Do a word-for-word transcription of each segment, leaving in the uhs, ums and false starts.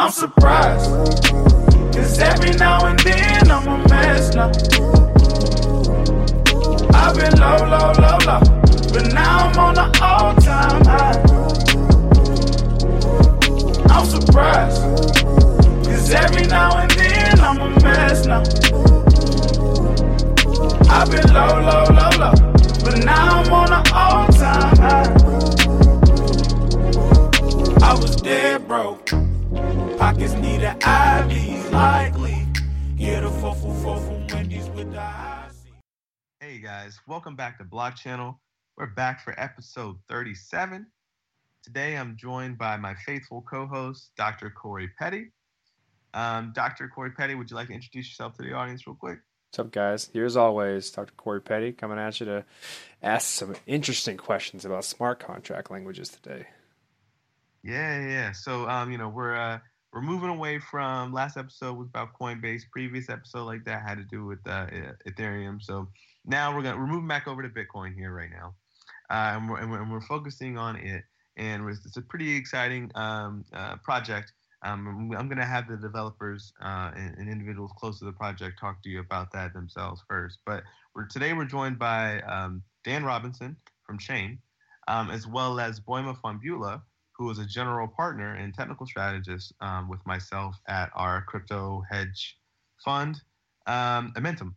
I'm surprised, cause every now and then I'm a mess now. I've been low, low, low, low, but now I'm on an all-time high. I'm surprised, cause every now and then I'm a mess now. I've been low, low, low, low, but now I'm on an all-time high. I was dead broke. Pockets need an I Vs, likely. Get a four four four from Wendy's with the I C. Hey guys, welcome back to BlockChannel. We're back for episode thirty-seven. Today I'm joined by my faithful co-host, Doctor Corey Petty. Um, Doctor Corey Petty, would you like to introduce yourself to the audience real quick? What's up, guys? Here as always, Doctor Corey Petty coming at you to ask some interesting questions about smart contract languages today. Yeah, yeah. So, um, you know, we're uh, we're moving away from last episode was about Coinbase. Previous episode like that had to do with uh, Ethereum. So now we're gonna we're moving back over to Bitcoin here right now, uh, and, we're, and we're and we're focusing on it. And it's a pretty exciting um, uh, project. Um, I'm gonna have the developers uh, and, and individuals close to the project talk to you about that themselves first. But we're today we're joined by um, Dan Robinson from Chain, um, as well as Boyma Fahnbulleh, who is a general partner and technical strategist um, with myself at our crypto hedge fund, um, Amentum.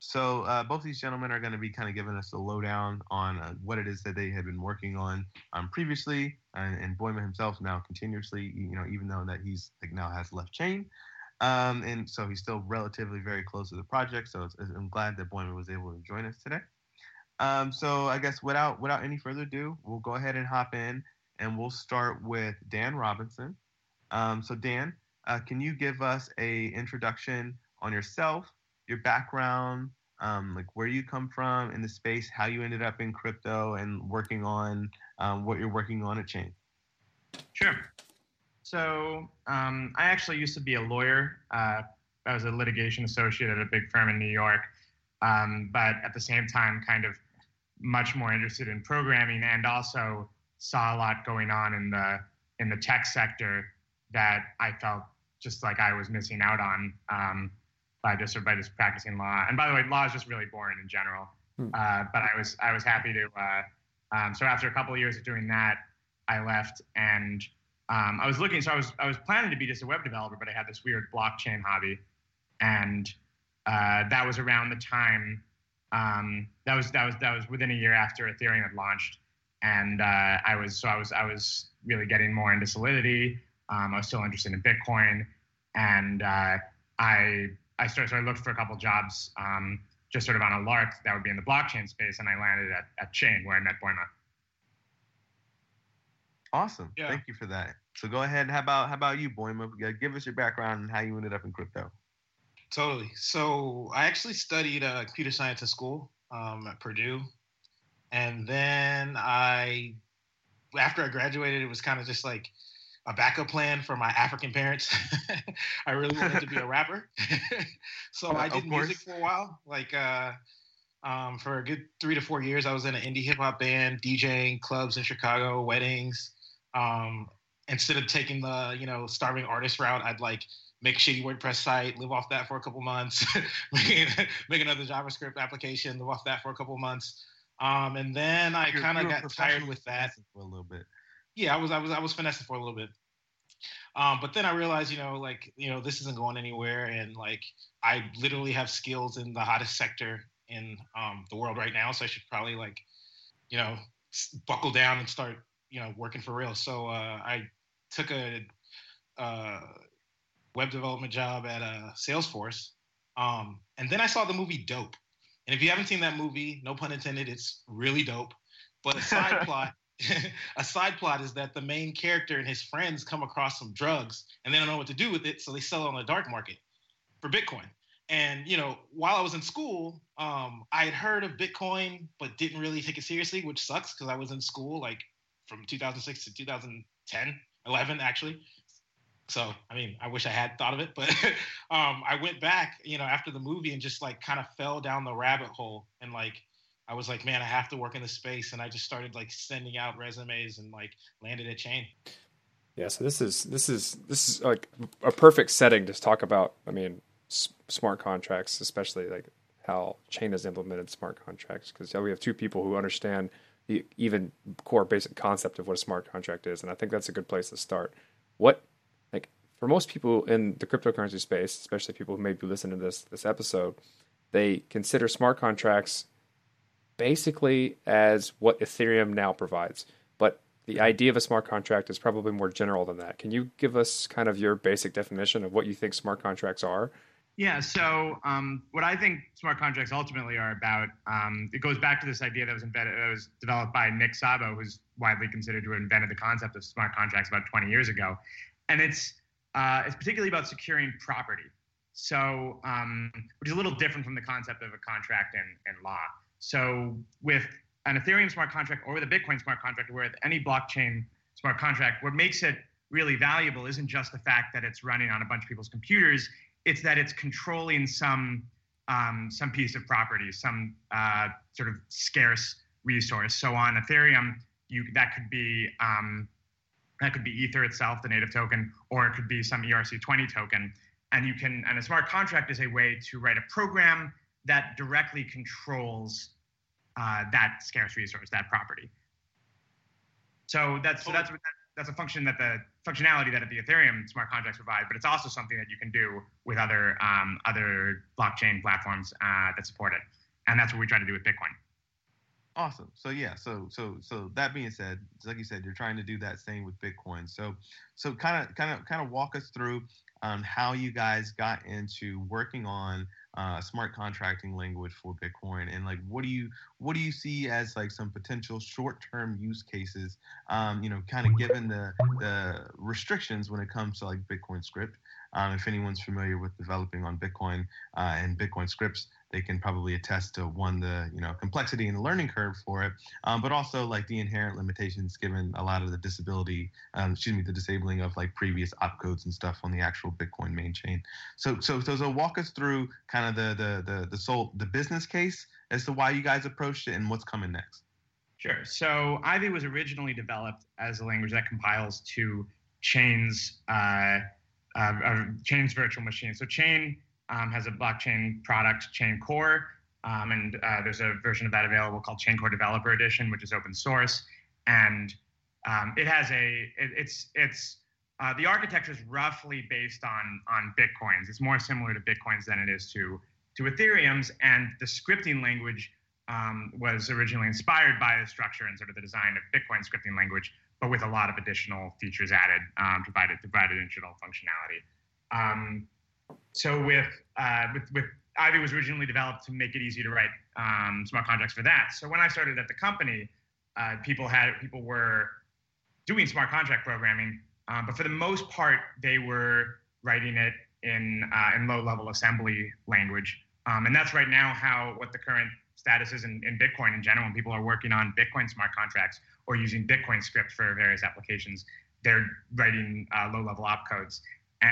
So uh, both these gentlemen are going to be kind of giving us a lowdown on uh, what it is that they had been working on um, previously, and, and Boyma himself now continuously, you know, even though that he's like now has left Chain, um, and so he's still relatively very close to the project. So it's, I'm glad that Boyma was able to join us today. Um, so I guess without without any further ado, we'll go ahead and hop in. And we'll start with Dan Robinson. Um, so Dan, uh, can you give us a introduction on yourself, your background, um, like where you come from in the space, how you ended up in crypto, and working on um, what you're working on at Chain? Sure. So um, I actually used to be a lawyer. Uh, I was a litigation associate at a big firm in New York, um, but at the same time, kind of much more interested in programming and also saw a lot going on in the in the tech sector that I felt just like I was missing out on um, by just or by just practicing law. And by the way, law is just really boring in general. Mm. Uh, but I was I was happy to. Uh, um, so after a couple of years of doing that, I left and um, I was looking. So I was I was planning to be just a web developer, but I had this weird blockchain hobby, and uh, that was around the time um, that was that was that was within a year after Ethereum had launched. And uh, I was so I was I was really getting more into Solidity. Um, I was still interested in Bitcoin, and uh, I I started so I looked for a couple jobs um, just sort of on a lark that would be in the blockchain space, and I landed at, at Chain where I met Boyma. Awesome, yeah. Thank you for that. So go ahead. How about how about you, Boyma? Give us your background and how you ended up in crypto. Totally. So I actually studied uh, computer science at school um, at Purdue. And then I, after I graduated, it was kind of just like a backup plan for my African parents. I really wanted to be a rapper. So I did music for a while. Like uh, um, for a good three to four years, I was in an indie hip hop band, DJing clubs in Chicago, weddings. Um, instead of taking the, you know, starving artist route, I'd like make a shitty WordPress site, live off that for a couple months, make, make another JavaScript application, live off that for a couple months. Um, and then I kind of got tired with that for a little bit. Yeah, I was, I was, I was finessing for a little bit. Um, but then I realized, you know, like, you know, this isn't going anywhere. And like, I literally have skills in the hottest sector in, um, the world right now. So I should probably like, you know, buckle down and start, you know, working for real. So, uh, I took a, uh, web development job at, uh, Salesforce. Um, and then I saw the movie Dope. And if you haven't seen that movie, no pun intended, it's really dope. But a side plot, a side plot is that the main character and his friends come across some drugs and they don't know what to do with it, so they sell it on the dark market for Bitcoin. And you know, while I was in school, um, I had heard of Bitcoin but didn't really take it seriously, which sucks because I was in school like from two thousand six to two thousand ten, eleven actually. So, I mean, I wish I had thought of it, but um, I went back, you know, after the movie and just like kind of fell down the rabbit hole. And like, I was like, man, I have to work in this space. And I just started like sending out resumes and like landed at Chain. Yeah, so this is this is this is like a perfect setting to talk about. I mean, s- smart contracts, especially like how Chain has implemented smart contracts, because we have two people who understand the even core basic concept of what a smart contract is, and I think that's a good place to start. What, like, for most people in the cryptocurrency space, especially people who may be listening to this this episode, they consider smart contracts basically as what Ethereum now provides. But the idea of a smart contract is probably more general than that. Can you give us kind of your basic definition of what you think smart contracts are? Yeah, so um, what I think smart contracts ultimately are about, um, it goes back to this idea that was embedded, that was developed by Nick Szabo, who's widely considered to have invented the concept of smart contracts about twenty years ago. And it's uh, it's particularly about securing property. So, um, which is a little different from the concept of a contract in, in law. So with an Ethereum smart contract or with a Bitcoin smart contract, or with any blockchain smart contract, what makes it really valuable isn't just the fact that it's running on a bunch of people's computers. It's that it's controlling some um, some piece of property, some uh, sort of scarce resource. So on Ethereum, you that could be um, that could be Ether itself, the native token, or it could be some E R C twenty token. And you can and a smart contract is a way to write a program that directly controls uh, that scarce resource, that property. So that's so that's what that, that's a function that the functionality that the Ethereum smart contracts provide, but it's also something that you can do with other um, other blockchain platforms uh, that support it, and that's what we try to do with Bitcoin. Awesome. So yeah. So so so that being said, like you said, you're trying to do that same with Bitcoin. So so kind of kind of kind of walk us through um, how you guys got into working on uh, smart contracting language for Bitcoin, and like what do you what do you see as like some potential short-term use cases? Um, you know, kind of given the the restrictions when it comes to like Bitcoin script. Um, if anyone's familiar with developing on Bitcoin uh, and Bitcoin scripts, they can probably attest to one the you know complexity and the learning curve for it, um, but also like the inherent limitations given a lot of the disability, um, excuse me, the disabling of like previous opcodes and stuff on the actual Bitcoin main chain. So so so, so walk us through kind of the the the the, sole, the business case as to why you guys approached it and what's coming next. Sure. So Ivy was originally developed as a language that compiles to Chain's uh, uh, Chain's virtual machine. So Chain Um, has a blockchain product, Chain Core, um, and uh, there's a version of that available called Chain Core Developer Edition, which is open source. And um, it has a it, it's it's uh, the architecture is roughly based on on Bitcoin's. It's more similar to Bitcoin's than it is to to Ethereum's. And the scripting language um, was originally inspired by the structure and sort of the design of Bitcoin's scripting language, but with a lot of additional features added, um, provided provided additional functionality. Um, So with, uh, with with Ivy was originally developed to make it easy to write um, smart contracts for that. So when I started at the company, uh, people had people were doing smart contract programming, uh, but for the most part, they were writing it in uh, in low-level assembly language, um, and that's right now how what the current status is in, in Bitcoin in general. When people are working on Bitcoin smart contracts or using Bitcoin scripts for various applications, they're writing uh, low-level opcodes.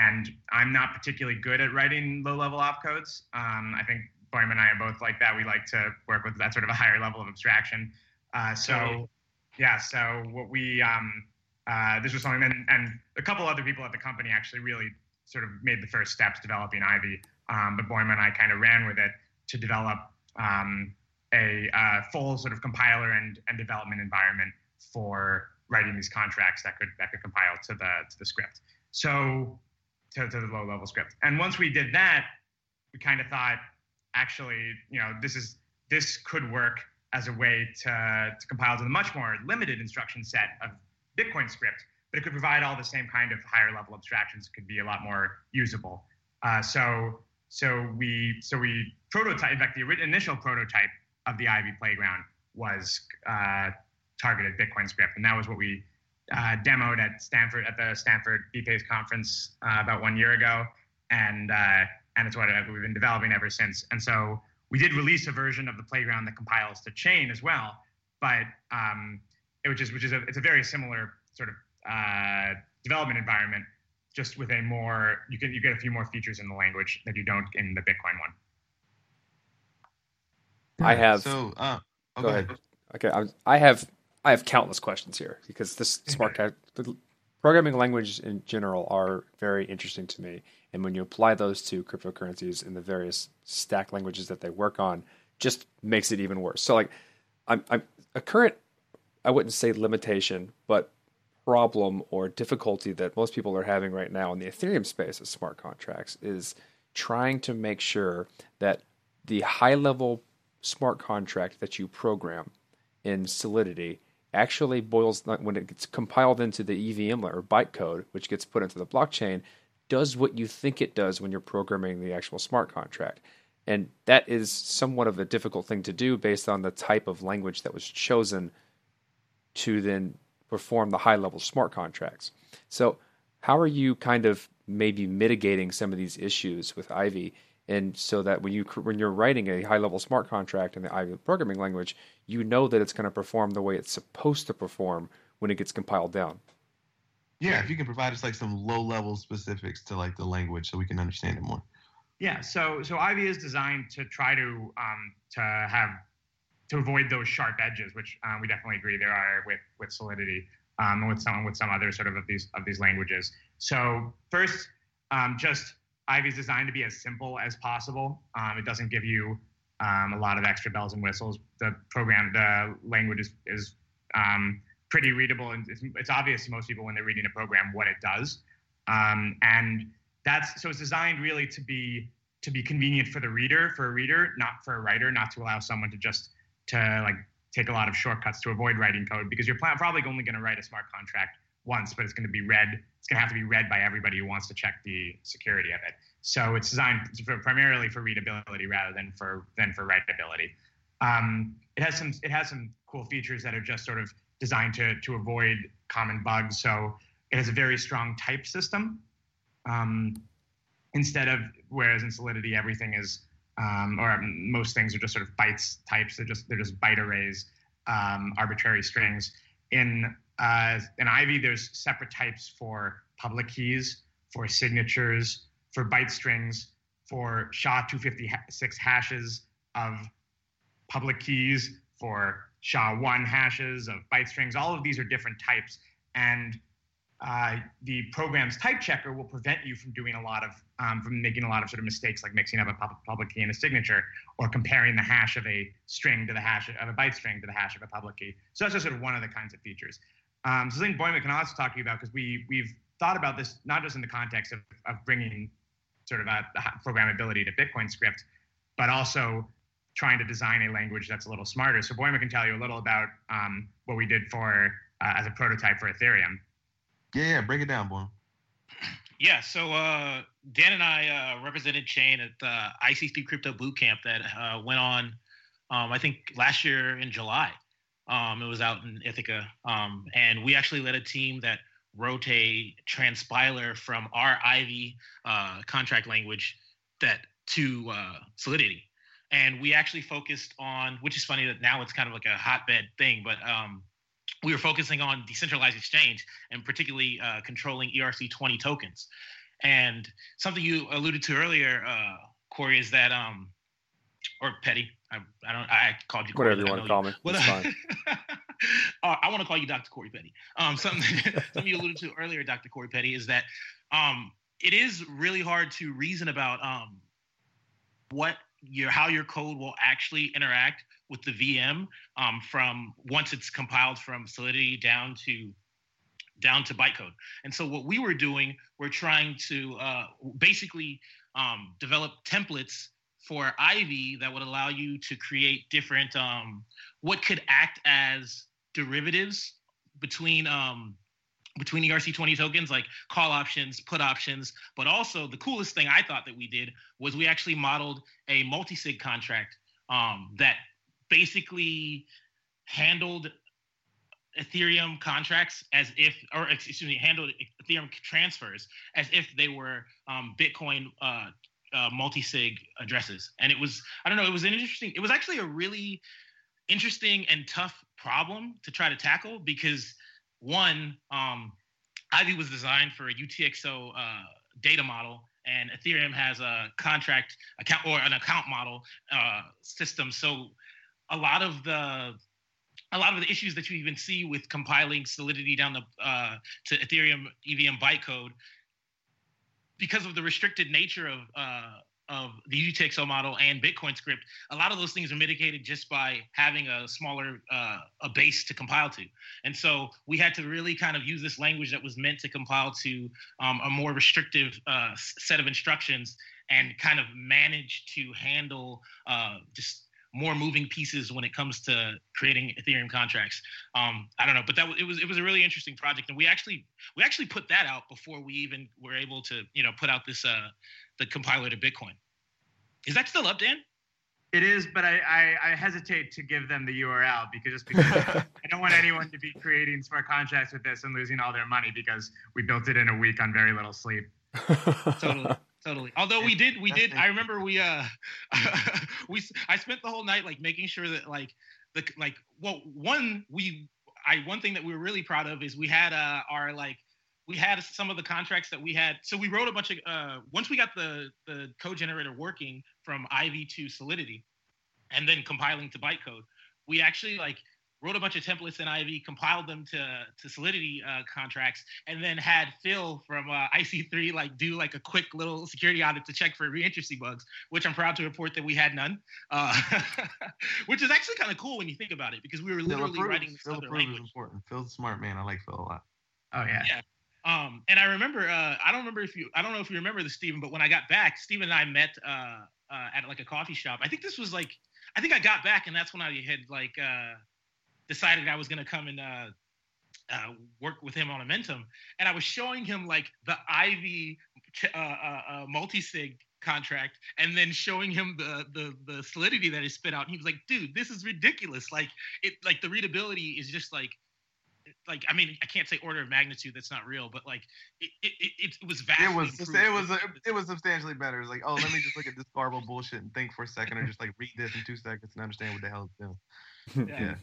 And I'm not particularly good at writing low-level opcodes. Um, I think Boyma and I are both like that. We like to work with that sort of a higher level of abstraction. Uh, so, yeah. So what we um, uh, this was something, and, and a couple other people at the company actually really sort of made the first steps developing Ivy. Um, but Boyma and I kind of ran with it to develop um, a uh, full sort of compiler and and development environment for writing these contracts that could that could compile to the to the script. So. To, to the low-level script. And once we did that, we kind of thought, actually, you know, this is this could work as a way to, to compile to the much more limited instruction set of Bitcoin script, but it could provide all the same kind of higher-level abstractions. It could be a lot more usable. Uh, so so we so we prototype. In fact, the initial prototype of the Ivy Playground was uh, targeted Bitcoin script, and that was what we. Uh, demoed at Stanford at the Stanford B PACE conference uh, about one year ago, and uh, and it's what we've been developing ever since. And so we did release a version of the playground that compiles to Chain as well, but um, it which is which is a, it's a very similar sort of uh, development environment, just with a more you can you get a few more features in the language that you don't in the Bitcoin one. I have so uh, oh, go, go ahead. ahead. Okay, I, I have. I have countless questions here because this smart programming languages in general are very interesting to me. And when you apply those to cryptocurrencies and the various stack languages that they work on, just makes it even worse. So like I'm, I'm a current, I wouldn't say limitation, but problem or difficulty that most people are having right now in the Ethereum space of smart contracts is trying to make sure that the high-level smart contract that you program in Solidity actually boils, when it gets compiled into the E V M or bytecode, which gets put into the blockchain, does what you think it does when you're programming the actual smart contract. And that is somewhat of a difficult thing to do based on the type of language that was chosen to then perform the high-level smart contracts. So how are you kind of maybe mitigating some of these issues with Ivy, and so that when you when you're writing a high-level smart contract in the Ivy programming language, you know that it's going to perform the way it's supposed to perform when it gets compiled down? Yeah, if you can provide us like some low-level specifics to like the language so we can understand it more. Yeah, so so Ivy is designed to try to um, to have to avoid those sharp edges, which um, we definitely agree there are with with Solidity. Um, and with some with some other sort of of these of these languages. So first, um, just Ivy is designed to be as simple as possible. Um, it doesn't give you um, a lot of extra bells and whistles. The program, the language is is um, pretty readable, and it's, it's obvious to most people when they're reading a program what it does. Um, and that's so it's designed really to be to be convenient for the reader, for a reader, not for a writer, not to allow someone to just to like. take a lot of shortcuts to avoid writing code, because you're probably only going to write a smart contract once, but it's going to be read. It's going to have to be read by everybody who wants to check the security of it. So it's designed for, primarily for readability rather than for than for writability. Um, it has some it has some cool features that are just sort of designed to to avoid common bugs. So it has a very strong type system. Um, instead of whereas in Solidity everything is Um, or most things are just sort of bytes types. They're just they're just byte arrays, um, arbitrary strings. In uh, in Ivy, there's separate types for public keys, for signatures, for byte strings, for S H A two fifty-six hashes of public keys, for S H A one hashes of byte strings. All of these are different types, and Uh, the program's type checker will prevent you from doing a lot of, um, from making a lot of sort of mistakes like mixing up a public key and a signature, or comparing the hash of a string to the hash of a byte string to the hash of a public key. So that's just sort of one of the kinds of features. Um, so something Boyma can also talk to you about, because we, we've thought about this not just in the context of, of bringing sort of a, a programmability to Bitcoin script, but also trying to design a language that's a little smarter. So Boyma can tell you a little about um, what we did for uh, as a prototype for Ethereum. Yeah, yeah, break it down, boy. Yeah, so uh, Dan and I uh, represented Chain at the I C three Crypto Bootcamp that uh, went on, um, I think, last year in July. Um, it was out in Ithaca. Um, and we actually led a team that wrote a transpiler from our Ivy uh, contract language that to uh, Solidity. And we actually focused on, which is funny that now it's kind of like a hotbed thing, but um, – we were focusing on decentralized exchange and particularly uh, controlling E R C twenty tokens. And something you alluded to earlier, uh, Corey, is that, um, or Petty, I, I don't, I called you Corey. Whatever you want to call you. me. Well, it's fine. uh, I want to call you Doctor Corey Petty. Um, something, something you alluded to earlier, Doctor Corey Petty, is that um, it is really hard to reason about um, what your how your code will actually interact with the V M um, from once it's compiled from Solidity down to down to bytecode. And so what we were doing, we're trying to uh, basically um, develop templates for Ivy that would allow you to create different um, what could act as derivatives between um, between E R C twenty tokens, like call options, put options. But also the coolest thing I thought that we did was we actually modeled a multi-sig contract um, that basically handled Ethereum contracts as if, or excuse me, handled Ethereum transfers as if they were um, Bitcoin uh, uh, multi-sig addresses. And it was, I don't know, it was an interesting, it was actually a really interesting and tough problem to try to tackle, because one, um, Ivy was designed for a U T X O uh, data model, and Ethereum has a contract account or an account model uh, system. So a lot of the a lot of the issues that you even see with compiling Solidity down the uh, to Ethereum E V M bytecode, because of the restricted nature of uh, of the U T X O model and Bitcoin script, a lot of those things are mitigated just by having a smaller uh, a base to compile to. And so we had to really kind of use this language that was meant to compile to um, a more restrictive uh, set of instructions, and kind of manage to handle uh, just more moving pieces when it comes to creating Ethereum contracts. Um, I don't know, but that it was it was a really interesting project, and we actually we actually put that out before we even were able to you know put out this uh, the compiler to Bitcoin. Is that still up, Dan? It is, but I, I, I hesitate to give them the U R L because just because I don't want anyone to be creating smart contracts with this and losing all their money because we built it in a week on very little sleep. Totally. Totally. Although we did, we did. I remember we, uh, we. I spent the whole night like making sure that like, the like. Well, one we, I one thing that we were really proud of is we had uh, our like, we had some of the contracts that we had. So we wrote a bunch of. Uh, once we got the the code generator working from Ivy to Solidity, and then compiling to bytecode, we actually like wrote a bunch of templates in Ivy, compiled them to to Solidity uh, contracts, and then had Phil from uh, I C three like do like a quick little security audit to check for reentrancy bugs, which I'm proud to report that we had none, uh, which is actually kind of cool when you think about it because we were literally Phil writing this Phil other language. Important. Phil's smart, man. I like Phil a lot. Oh yeah. Yeah. Um, and I remember, uh, I don't remember if you, I don't know if you remember this, Steven, but when I got back, Steven and I met uh, uh, at like a coffee shop. I think this was like, I think I got back, and that's when I had like. Uh, decided I was going to come and uh, uh, work with him on Amentum. And I was showing him like the Ivy uh, uh, uh, multi-sig contract and then showing him the, the the Solidity that it spit out. And he was like, dude, this is ridiculous. Like it, like the readability is just like, like, I mean, I can't say order of magnitude. That's not real, but like it, it, it, it was vastly It was, improved. it was, it was substantially better. It was like, oh, let me just look at this garble bullshit and think for a second, or just like read this in two seconds and understand what the hell it's doing. Yeah.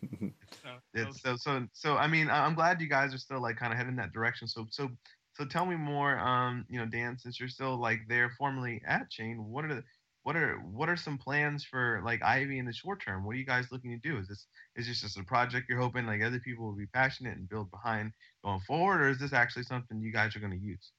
yeah. So, so, so, I mean, I'm glad you guys are still like kind of heading that direction. So, so, so, tell me more. Um, you know, Dan, since you're still like there formerly at Chain, what are the, what are, what are some plans for like Ivy in the short term? What are you guys looking to do? Is this, is this just a project you're hoping like other people will be passionate and build behind going forward, or is this actually something you guys are going to use?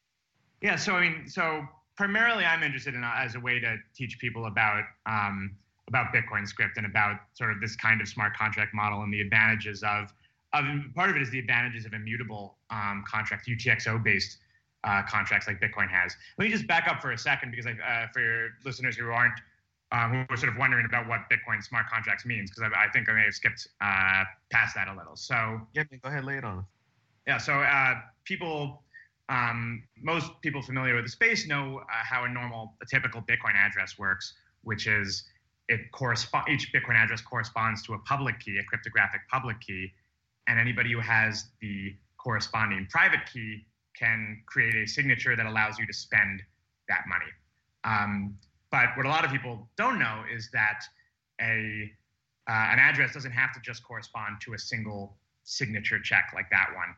Yeah. So, I mean, so primarily, I'm interested in as a way to teach people about. Um, about Bitcoin script and about sort of this kind of smart contract model and the advantages of, of part of it is the advantages of immutable um, contracts, U T X O-based uh, contracts like Bitcoin has. Let me just back up for a second because I, uh, for your listeners who aren't, uh, who are sort of wondering about what Bitcoin smart contracts means, because I, I think I may have skipped uh, past that a little. So yeah, go ahead, lay it on. Yeah, so uh, people, um, most people familiar with the space know uh, how a normal, a typical Bitcoin address works, which is It correspond, each Bitcoin address corresponds to a public key, a cryptographic public key, and anybody who has the corresponding private key can create a signature that allows you to spend that money. Um, but what a lot of people don't know is that a uh, an address doesn't have to just correspond to a single signature check like that one.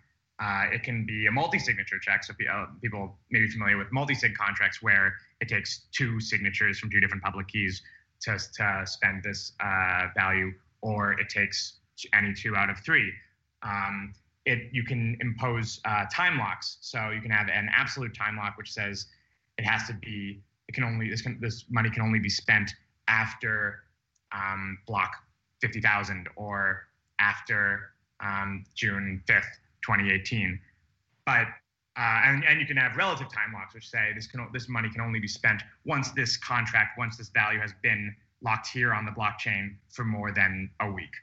Uh, it can be a multi-signature check, so people may be familiar with multi-sig contracts where it takes two signatures from two different public keys To, to spend this uh, value, or it takes any two out of three. Um, it you can impose uh, time locks, so you can have an absolute time lock, which says it has to be. It can only this can, this money can only be spent after um, block fifty thousand or after um, June fifth, twenty eighteen. But uh, and and you can have relative time locks, which say this can this money can only be spent once this contract, once this value has been locked here on the blockchain for more than a week.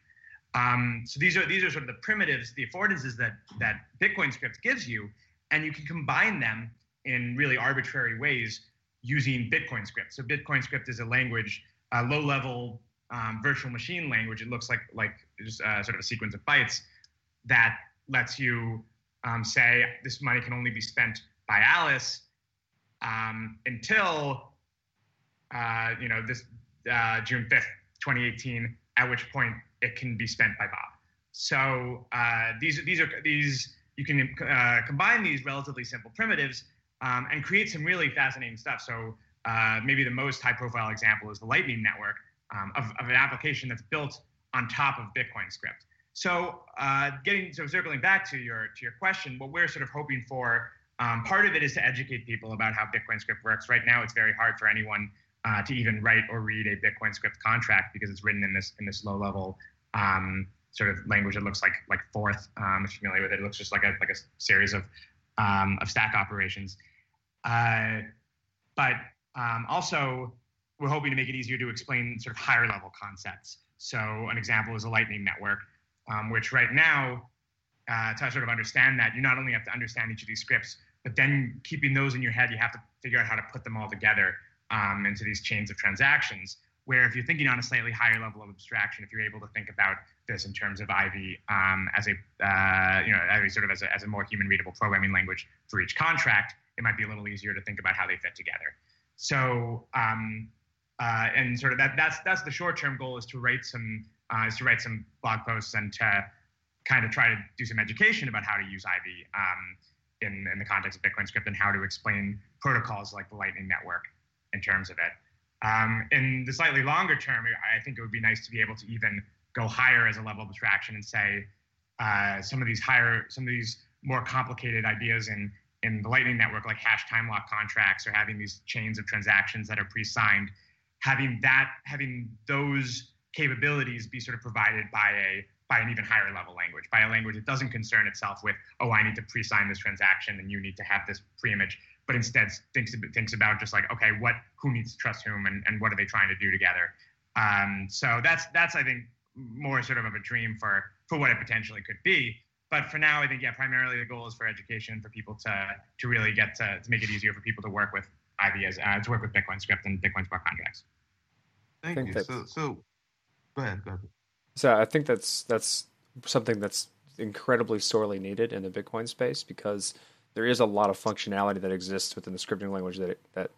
Um, so these are these are sort of the primitives, the affordances that that Bitcoin script gives you, and you can combine them in really arbitrary ways using Bitcoin script. So Bitcoin script is a language, a low-level um, virtual machine language. It looks like like just uh, sort of a sequence of bytes that lets you. Um, say this money can only be spent by Alice um, until uh, you know this uh, June fifth, twenty eighteen. At which point it can be spent by Bob. So uh, these these are these you can uh, combine these relatively simple primitives um, and create some really fascinating stuff. So uh, maybe the most high-profile example is the Lightning Network um, of, of an application that's built on top of Bitcoin script. So uh, getting so circling back to your to your question, what we're sort of hoping for, um, part of it is to educate people about how Bitcoin script works. Right now, it's very hard for anyone uh, to even write or read a Bitcoin script contract because it's written in this in this low level um, sort of language that looks like like Forth. Um, if you're familiar with it, it looks just like a like a series of um, of stack operations. Uh, but um, also, we're hoping to make it easier to explain sort of higher level concepts. So an example is a Lightning Network. Um, which right now, uh, to sort of understand that, you not only have to understand each of these scripts, but then keeping those in your head, you have to figure out how to put them all together um, into these chains of transactions, where if you're thinking on a slightly higher level of abstraction, if you're able to think about this in terms of Ivy um, as a, uh, you know, Ivy sort of as a, as a more human-readable programming language for each contract, it might be a little easier to think about how they fit together. So, um, uh, and sort of that that's, that's the short-term goal, is to write some Uh, is to write some blog posts and to kind of try to do some education about how to use Ivy um, in, in the context of Bitcoin script and how to explain protocols like the Lightning Network in terms of it. Um, in the slightly longer term, I think it would be nice to be able to even go higher as a level of abstraction and say uh, some of these higher, some of these more complicated ideas in, in the Lightning Network, like hash time lock contracts or having these chains of transactions that are pre-signed, having that, having those capabilities be sort of provided by a by an even higher level language, by a language that doesn't concern itself with, oh, I need to pre-sign this transaction and you need to have this pre-image, but instead thinks thinks about just like, okay, what who needs to trust whom and, and what are they trying to do together? Um, so that's that's I think more sort of of a dream for for what it potentially could be. But for now, I think yeah, primarily the goal is for education, for people to to really get to, to make it easier for people to work with Ivy as uh, to work with Bitcoin script and Bitcoin smart contracts. Thank you. Tips. So so. Go ahead, go ahead. So I think that's that's something that's incredibly sorely needed in the Bitcoin space, because there is a lot of functionality that exists within the scripting language that it, that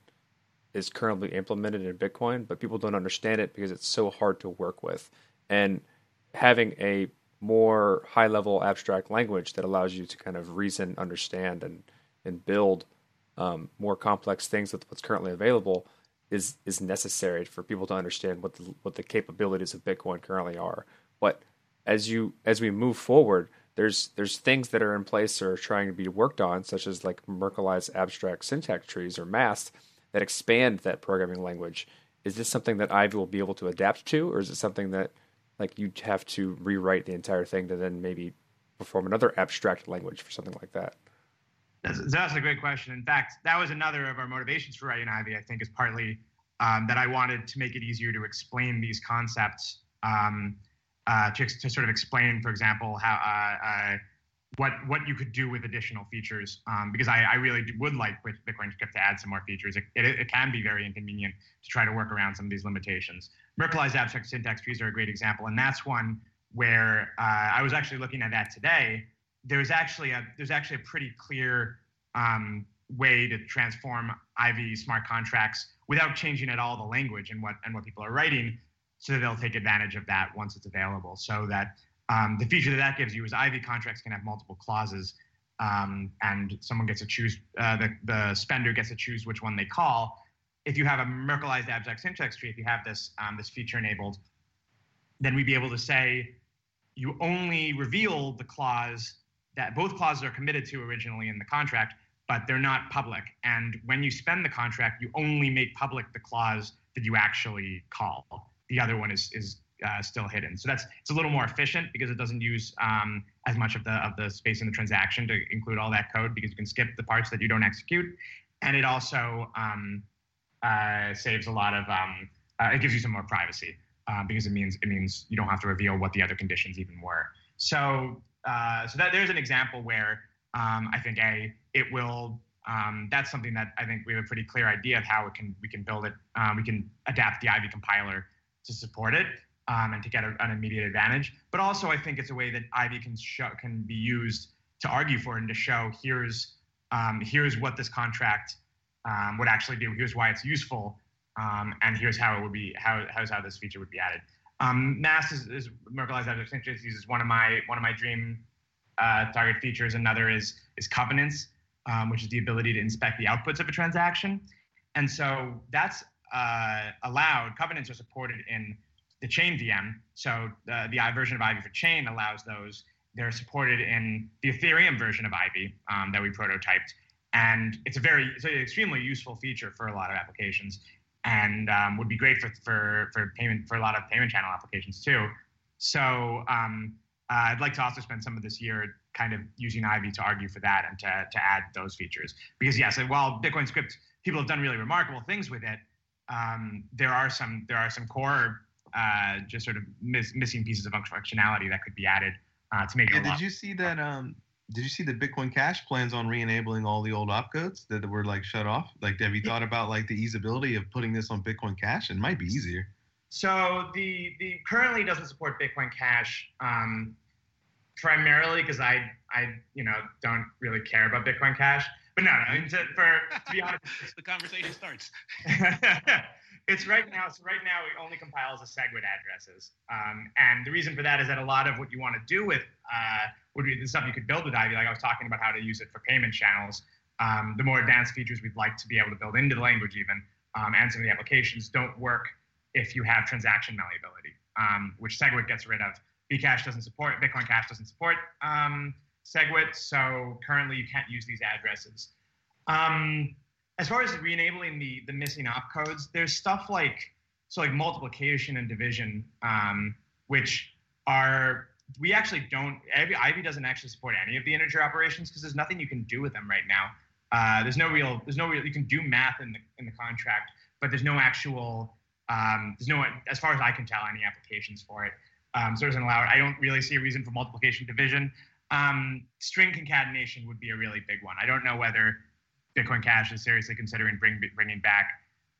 is currently implemented in Bitcoin, but people don't understand it because it's so hard to work with. And having a more high-level abstract language that allows you to kind of reason, understand, and and build um, more complex things with what's currently available is is necessary for people to understand what the, what the capabilities of Bitcoin currently are. But as you as we move forward, there's there's things that are in place or are trying to be worked on, such as like Merkleized abstract syntax trees or MAST, that expand that programming language. Is this something that Ivy will be able to adapt to, or is it something that like you have to rewrite the entire thing to then maybe perform another abstract language for something like that? That's, that's a great question. In fact, that was another of our motivations for writing Ivy, I think, is partly um, that I wanted to make it easier to explain these concepts, um, uh, to, to sort of explain, for example, how uh, uh, what what you could do with additional features, um, because I, I really would like with Bitcoin script to add some more features. It, it, it can be very inconvenient to try to work around some of these limitations. Merkleized abstract syntax trees are a great example, and that's one where uh, I was actually looking at that today. There's actually a there's actually a pretty clear um, way to transform Ivy smart contracts without changing at all the language and what and what people are writing, so that they'll take advantage of that once it's available. So that um, the feature that that gives you is Ivy contracts can have multiple clauses, um, and someone gets to choose uh, the the spender gets to choose which one they call. If you have a Merkleized abstract syntax tree, if you have this um, this feature enabled, then we'd be able to say you only reveal the clause that both clauses are committed to originally in the contract, but they're not public. And when you spend the contract, you only make public the clause that you actually call. The other one is is uh, still hidden. So that's it's a little more efficient because it doesn't use um, as much of the of the space in the transaction to include all that code, because you can skip the parts that you don't execute. And it also um, uh, saves a lot of um, uh, it gives you some more privacy uh, because it means it means you don't have to reveal what the other conditions even were. So. Uh, so that there's an example where um, I think a it will um, that's something that I think we have a pretty clear idea of how it can we can build it uh, we can adapt the Ivy compiler to support it um, and to get a, an immediate advantage. But also I think it's a way that Ivy can show can be used to argue for and to show here's um, here's what this contract um, would actually do, here's why it's useful, um, and here's how it would be how how's how this feature would be added. Um, MAST is, is Merkleized abstract syntax trees is one of my one of my dream uh, target features. Another is is covenants, um, which is the ability to inspect the outputs of a transaction, and so that's uh, allowed. Covenants are supported in the chain V M. So uh, the I version of Ivy for chain allows those. They're supported in the Ethereum version of Ivy um, that we prototyped. And it's a very, it's an extremely useful feature for a lot of applications, and um, would be great for, for, for payment, for a lot of payment channel applications too. So um, uh, I'd like to also spend some of this year kind of using Ivy to argue for that and to, to add those features. Because yes, while Bitcoin script, people have done really remarkable things with it, um, there are some, there are some core uh, just sort of miss, missing pieces of functionality that could be added uh, to make it yeah, a lot. Did you see that, um, did you see that Bitcoin Cash plans on re-enabling all the old opcodes that were like shut off? Like, have you thought about like the easeability of putting this on Bitcoin Cash? It might be easier. So the the currently doesn't support Bitcoin Cash um, primarily because I I you know don't really care about Bitcoin Cash. But no, no I mean, to, for to be honest, the conversation starts. It's right now. So right now it only compiles the SegWit addresses, um, and the reason for that is that a lot of what you want to do with uh, would be the stuff you could build with Ivy, like I was talking about, how to use it for payment channels. Um, the more advanced features we'd like to be able to build into the language, even, um, and some of the applications don't work if you have transaction malleability, um, which SegWit gets rid of. Bcash doesn't support. Bitcoin Cash doesn't support um, SegWit, so currently you can't use these addresses. Um, As far as re-enabling the, the missing opcodes, there's stuff like so like multiplication and division, um, which are we actually don't Ivy, Ivy doesn't actually support any of the integer operations because there's nothing you can do with them right now. Uh, there's no real there's no real you can do math in the in the contract, but there's no actual um, there's no as far as I can tell any applications for it. Um, so it doesn't allow it. I don't really see a reason for multiplication division. Um, string concatenation would be a really big one. I don't know whether Bitcoin Cash is seriously considering bring, bringing back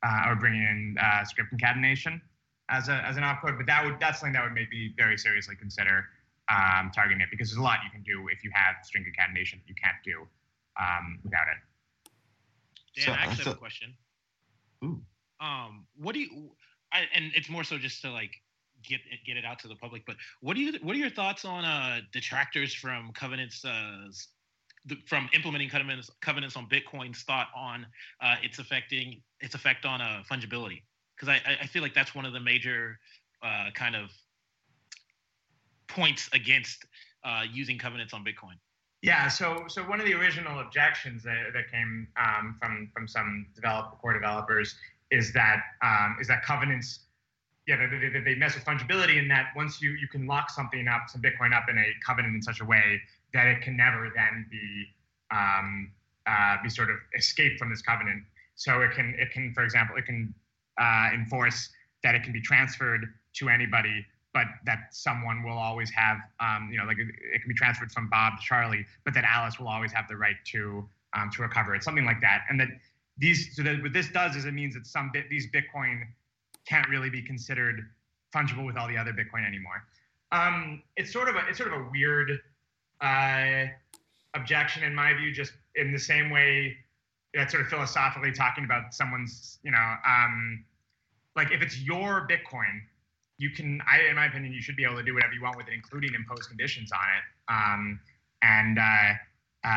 uh, or bringing in uh, script concatenation as a as an opcode, but that would that's something that would make me very seriously consider um, targeting it because there's a lot you can do if you have string concatenation that you can't do um, without it. Dan, so, I actually so, have a question. Ooh. Um, what do you? I, and it's more so just to like get get it out to the public. But what do you? What are your thoughts on uh, detractors from covenants? Uh, The, from implementing covenants, covenants on Bitcoin's thought on uh, its affecting its effect on uh, fungibility, because I, I feel like that's one of the major uh, kind of points against uh, using covenants on Bitcoin. Yeah. So so one of the original objections that, that came um, from from some develop, core developers is that um, is that covenants, yeah, they, they, they mess with fungibility in that once you you can lock something up, some Bitcoin up in a covenant in such a way that it can never then be um, uh, be sort of escaped from this covenant. So it can, it can, for example, it can uh, enforce that it can be transferred to anybody, but that someone will always have, um, you know, like it, it can be transferred from Bob to Charlie, but that Alice will always have the right to um, to recover it, something like that. And that these, so that what this does is it means that some bit, these Bitcoin can't really be considered fungible with all the other Bitcoin anymore. Um, it's sort of a, it's sort of a weird. Uh, objection in my view, just in the same way that sort of philosophically talking about someone's, you know, um, like if it's your Bitcoin, you can, I, in my opinion, you should be able to do whatever you want with it, including impose conditions on it um, and uh, uh,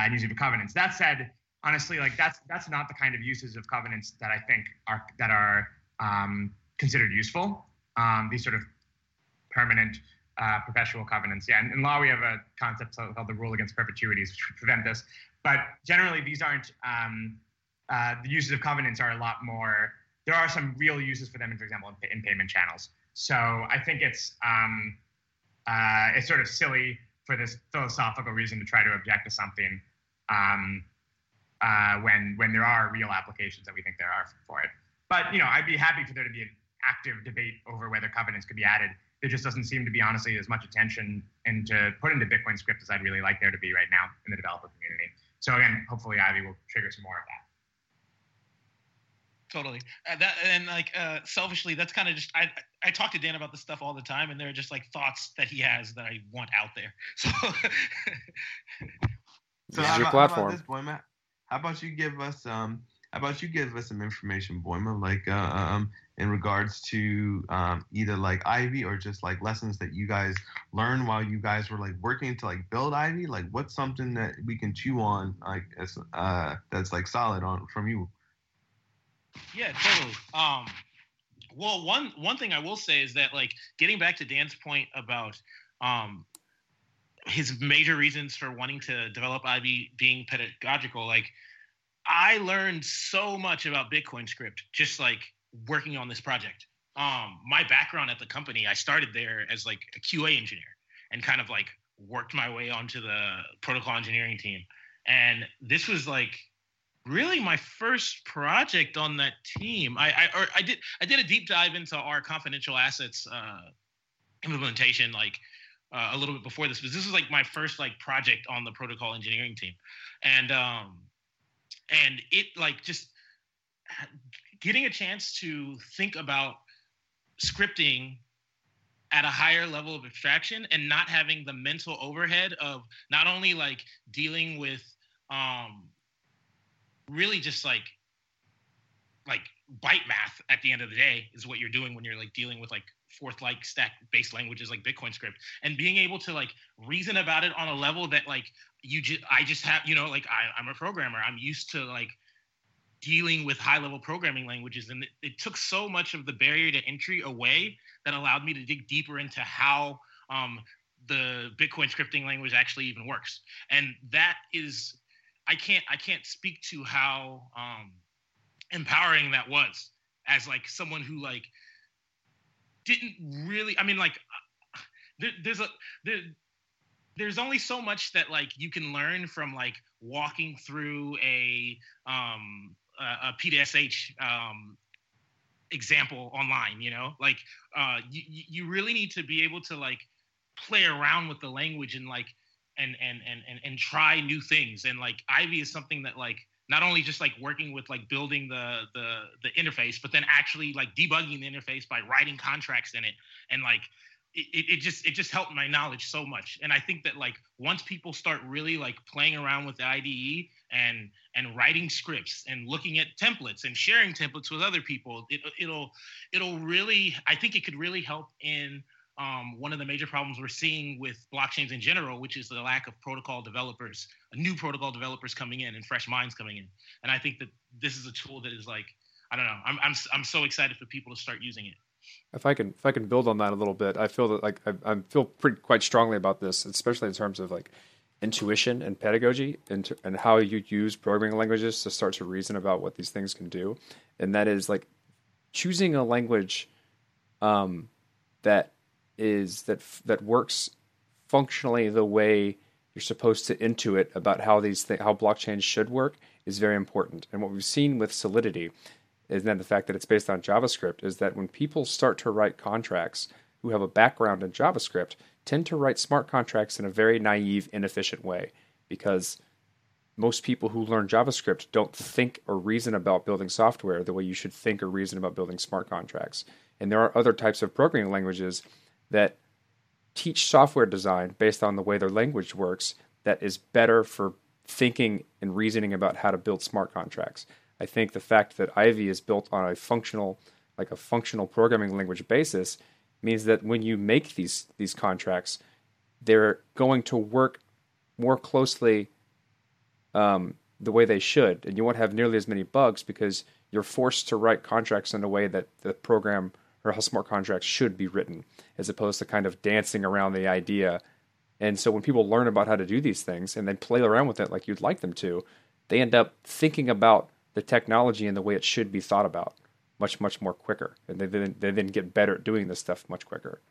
and use it for covenants. That said, honestly, like that's that's not the kind of uses of covenants that I think are that are um, considered useful. Um, these sort of permanent. Uh, perpetual covenants. Yeah, in, in law we have a concept called the rule against perpetuities, which would prevent this. But generally, these aren't um, uh, the uses of covenants are a lot more. There are some real uses for them, for example, in, in payment channels. So I think it's um, uh, it's sort of silly for this philosophical reason to try to object to something um, uh, when when there are real applications that we think there are for it. But you know, I'd be happy for there to be an active debate over whether covenants could be added. There just doesn't seem to be, honestly, as much attention into put into Bitcoin script as I'd really like there to be right now in the developer community. So again, hopefully Ivy will trigger some more of that. Totally. Uh, that, and like uh, selfishly, that's kind of just I I talk to Dan about this stuff all the time, and there are just like thoughts that he has that I want out there. So, so how, your about, platform. how about this, Boyma? How about you give us um? How about you give us some information, Boyma, like uh, um, in regards to um, either like Ivy or just like lessons that you guys learned while you guys were like working to like build Ivy? Like what's something that we can chew on like as, uh, that's like solid on from you? Yeah, totally. Um, Well, one one thing I will say is that, like, getting back to Dan's point about um, his major reasons for wanting to develop Ivy being pedagogical, like, I learned so much about Bitcoin script just, like, working on this project. Um, my background at the company, I started there as, like, a Q A engineer and kind of, like, worked my way onto the protocol engineering team. And this was, like, really my first project on that team. I I, or I did I did a deep dive into our confidential assets uh, implementation, like, uh, a little bit before this, but this was, like, my first, like, project on the protocol engineering team. And um, and it, like, just getting a chance to think about scripting at a higher level of abstraction and not having the mental overhead of not only, like, dealing with um, really just like like byte math at the end of the day is what you're doing when you're, like, dealing with, like, fourth like stack based languages like Bitcoin script, and being able to, like, reason about it on a level that, like, you just I just have, you know, like, I, I'm a programmer, I'm used to, like, dealing with high-level programming languages, and it, it took so much of the barrier to entry away that allowed me to dig deeper into how um, the Bitcoin scripting language actually even works. And that is, I can't I can't speak to how um, empowering that was as, like, someone who, like, didn't really. I mean, like, there, there's a there, there's only so much that, like, you can learn from, like, walking through a um, a P D S H um, example online, you know, like, uh, you, you really need to be able to, like, play around with the language and, like, and, and, and, and, and try new things. And, like, Ivy is something that, like, not only just, like, working with, like, building the, the, the interface, but then actually, like, debugging the interface by writing contracts in it. And, like, It, it just it just helped my knowledge so much. And I think that, like, once people start really, like, playing around with the I D E and and writing scripts and looking at templates and sharing templates with other people, it, it'll it'll really I think it could really help in um, one of the major problems we're seeing with blockchains in general, which is the lack of protocol developers, new protocol developers coming in and fresh minds coming in. And I think that this is a tool that is, like, I don't know, I'm I'm I'm so excited for people to start using it. If I can, if I can build on that a little bit, I feel that, like, I, I feel pretty quite strongly about this, especially in terms of, like, intuition and pedagogy, and t- and how you use programming languages to start to reason about what these things can do, and that is, like, choosing a language um, that is that f- that works functionally the way you're supposed to intuit about how these th- how blockchain should work is very important. And what we've seen with Solidity is then the fact that it's based on JavaScript is that when people start to write contracts who have a background in JavaScript tend to write smart contracts in a very naive, inefficient way, because most people who learn JavaScript don't think or reason about building software the way you should think or reason about building smart contracts. And there are other types of programming languages that teach software design based on the way their language works that is better for thinking and reasoning about how to build smart contracts. I think the fact that Ivy is built on a functional, like a functional programming language basis, means that when you make these these contracts, they're going to work more closely um, the way they should, and you won't have nearly as many bugs because you're forced to write contracts in a way that the program or how smart contracts should be written, as opposed to kind of dancing around the idea. And so when people learn about how to do these things and then play around with it like you'd like them to, they end up thinking about the technology and the way it should be thought about much, much more quicker. And they then, they then get better at doing this stuff much quicker.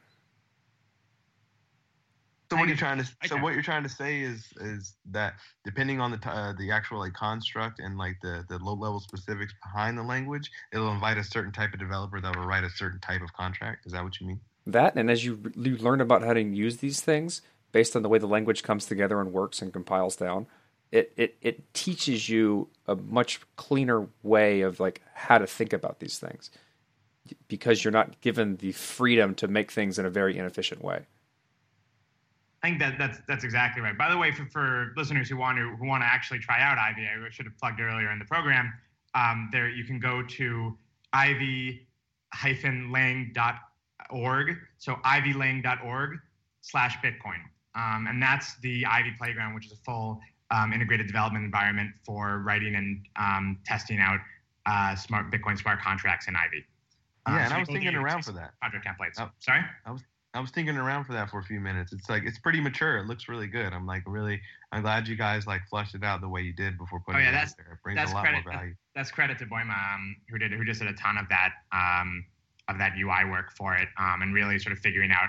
So what you're trying to, so what you're trying to say is, is that depending on the, uh, the actual, like, construct and, like, the, the low level specifics behind the language, it'll invite a certain type of developer that will write a certain type of contract. Is that what you mean? That, and as you, you learn about how to use these things based on the way the language comes together and works and compiles down, It, it it teaches you a much cleaner way of, like, how to think about these things, because you're not given the freedom to make things in a very inefficient way. I think that that's that's exactly right. By the way, for, for listeners who want to who want to actually try out Ivy, I should have plugged earlier in the program. Um, there you can go to ivy dash lang dot org. So ivy lang dot org slash bitcoin, um, and that's the Ivy Playground, which is a full Um, integrated development environment for writing and um, testing out uh, smart Bitcoin smart contracts in Ivy. Yeah, uh, and so I was thinking around for that. Project templates. Oh, sorry? I was I was thinking around for that for a few minutes. It's like, it's pretty mature. It looks really good. I'm like, really, I'm glad you guys like flushed it out the way you did before putting oh, yeah, it that's, out there. It brings that's a lot credit, more value. That's credit to Boyma, um, who did, who just did a ton of that, um, of that U I work for it, um, and really sort of figuring out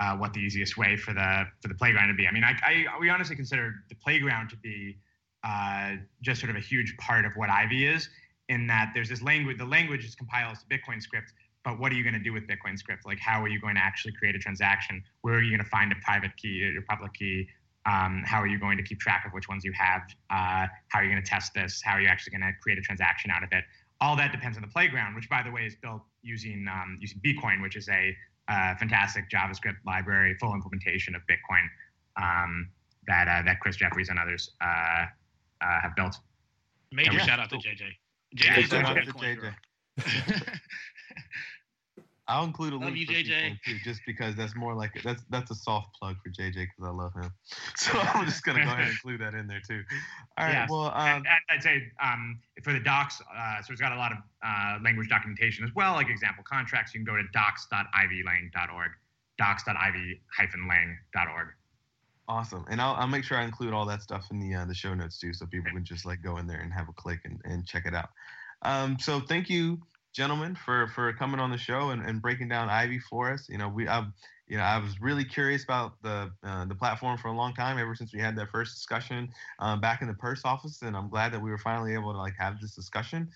uh, what the easiest way for the, for the playground to be. I mean, I, I we honestly consider the playground to be uh, just sort of a huge part of what Ivy is, in that there's this language, the language is compiles to Bitcoin script, but what are you going to do with Bitcoin script? Like, how are you going to actually create a transaction? Where are you going to find a private key, your public key? Um, how are you going to keep track of which ones you have? Uh, how are you going to test this? How are you actually going to create a transaction out of it? All that depends on the playground, which, by the way, is built using um, using Bcoin, which is a uh, fantastic JavaScript library, full implementation of Bitcoin um, that uh, that Chris Jeffries and others uh, uh, have built. Major yeah. shout out to J J. J J, yeah, J J. I'll include a link you, for J J. Too, just because that's more like it. that's that's a soft plug for J J because I love him. So I'm just gonna go ahead and include that in there too. All right. Yes. Well, um, and, and I'd say um, for the docs, uh, so it's got a lot of uh, language documentation as well, like example contracts. You can go to docs dot ivy lang dot org, docs dot ivy dash lang dot org. Awesome, and I'll, I'll make sure I include all that stuff in the uh, the show notes too, so people okay. can just like go in there and have a click and, and check it out. Um, so thank you, gentlemen, for, for coming on the show and, and breaking down Ivy for us. You know, we, I've, you know, I was really curious about the uh, the platform for a long time, ever since we had that first discussion um, back in the P E R S office, and I'm glad that we were finally able to like have this discussion.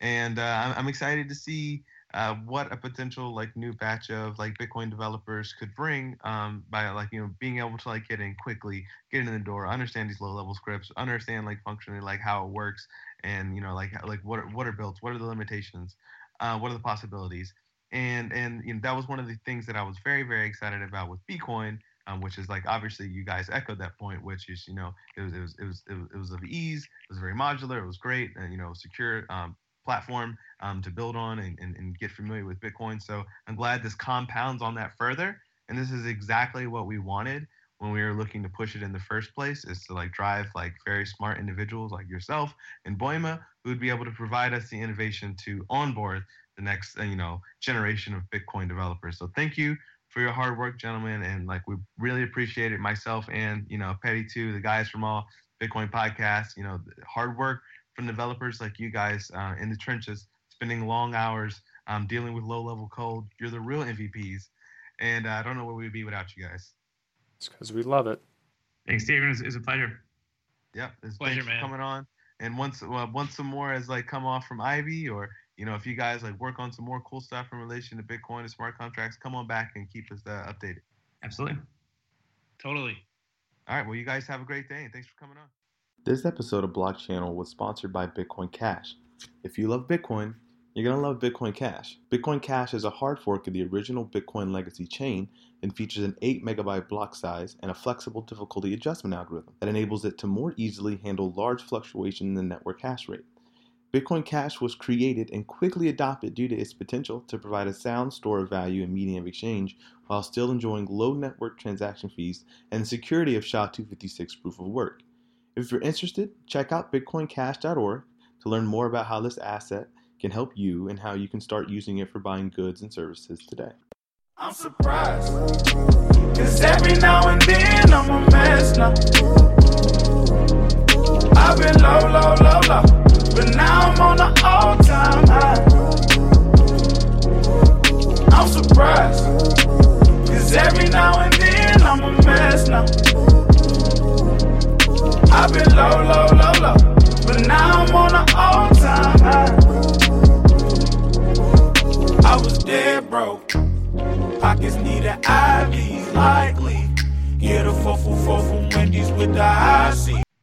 And uh, I'm, I'm excited to see uh, what a potential like new batch of like Bitcoin developers could bring um, by like you know being able to like get in quickly, get in the door, understand these low level scripts, understand like functionally like how it works. And you know, like like what are, what are built? What are the limitations? Uh, what are the possibilities? And and you know, that was one of the things that I was very very excited about with Bcoin, um, which is like obviously you guys echoed that point, which is you know it was it was it was it was, it was of ease, it was very modular, it was great, and you know secure um, platform um, to build on and, and and get familiar with Bitcoin. So I'm glad this compounds on that further, and this is exactly what we wanted when we were looking to push it in the first place, is to like drive like very smart individuals like yourself and Boyma, who would be able to provide us the innovation to onboard the next you know generation of Bitcoin developers. So thank you for your hard work, gentlemen, and like we really appreciate it. Myself and you know Petty too, the guys from All Bitcoin Podcast. You know, hard work from developers like you guys uh, in the trenches, spending long hours um, dealing with low-level code. You're the real M V Ps, and uh, I don't know where we'd be without you guys. Because we love it. Thanks, Steven. It's, it's a pleasure. Yep, it's pleasure, thanks man. For coming on. And once, well, once some more has like come off from Ivy, or you know, if you guys like work on some more cool stuff in relation to Bitcoin and smart contracts, come on back and keep us uh, updated. Absolutely. Totally. All right. Well, you guys have a great day, and thanks for coming on. This episode of BlockChannel was sponsored by Bitcoin Cash. If you love Bitcoin, you're going to love Bitcoin Cash. Bitcoin Cash is a hard fork of the original Bitcoin legacy chain and features an eight megabyte block size and a flexible difficulty adjustment algorithm that enables it to more easily handle large fluctuations in the network hash rate. Bitcoin Cash was created and quickly adopted due to its potential to provide a sound store of value and medium of exchange while still enjoying low network transaction fees and the security of S H A two fifty-six proof of work. If you're interested, check out bitcoin cash dot org to learn more about how this asset can help you and how you can start using it for buying goods and services today. I'm surprised, cause every now and then I'm a mess now. I've been low, low, low, low, but now I'm on the all-time high. I'm surprised, cause every now and then I'm a mess now. I've been low, low, low, low, but now I'm on the all-time high. I was dead broke. Pockets needed I Vs, likely. Get a four four four from Wendy's with the I C.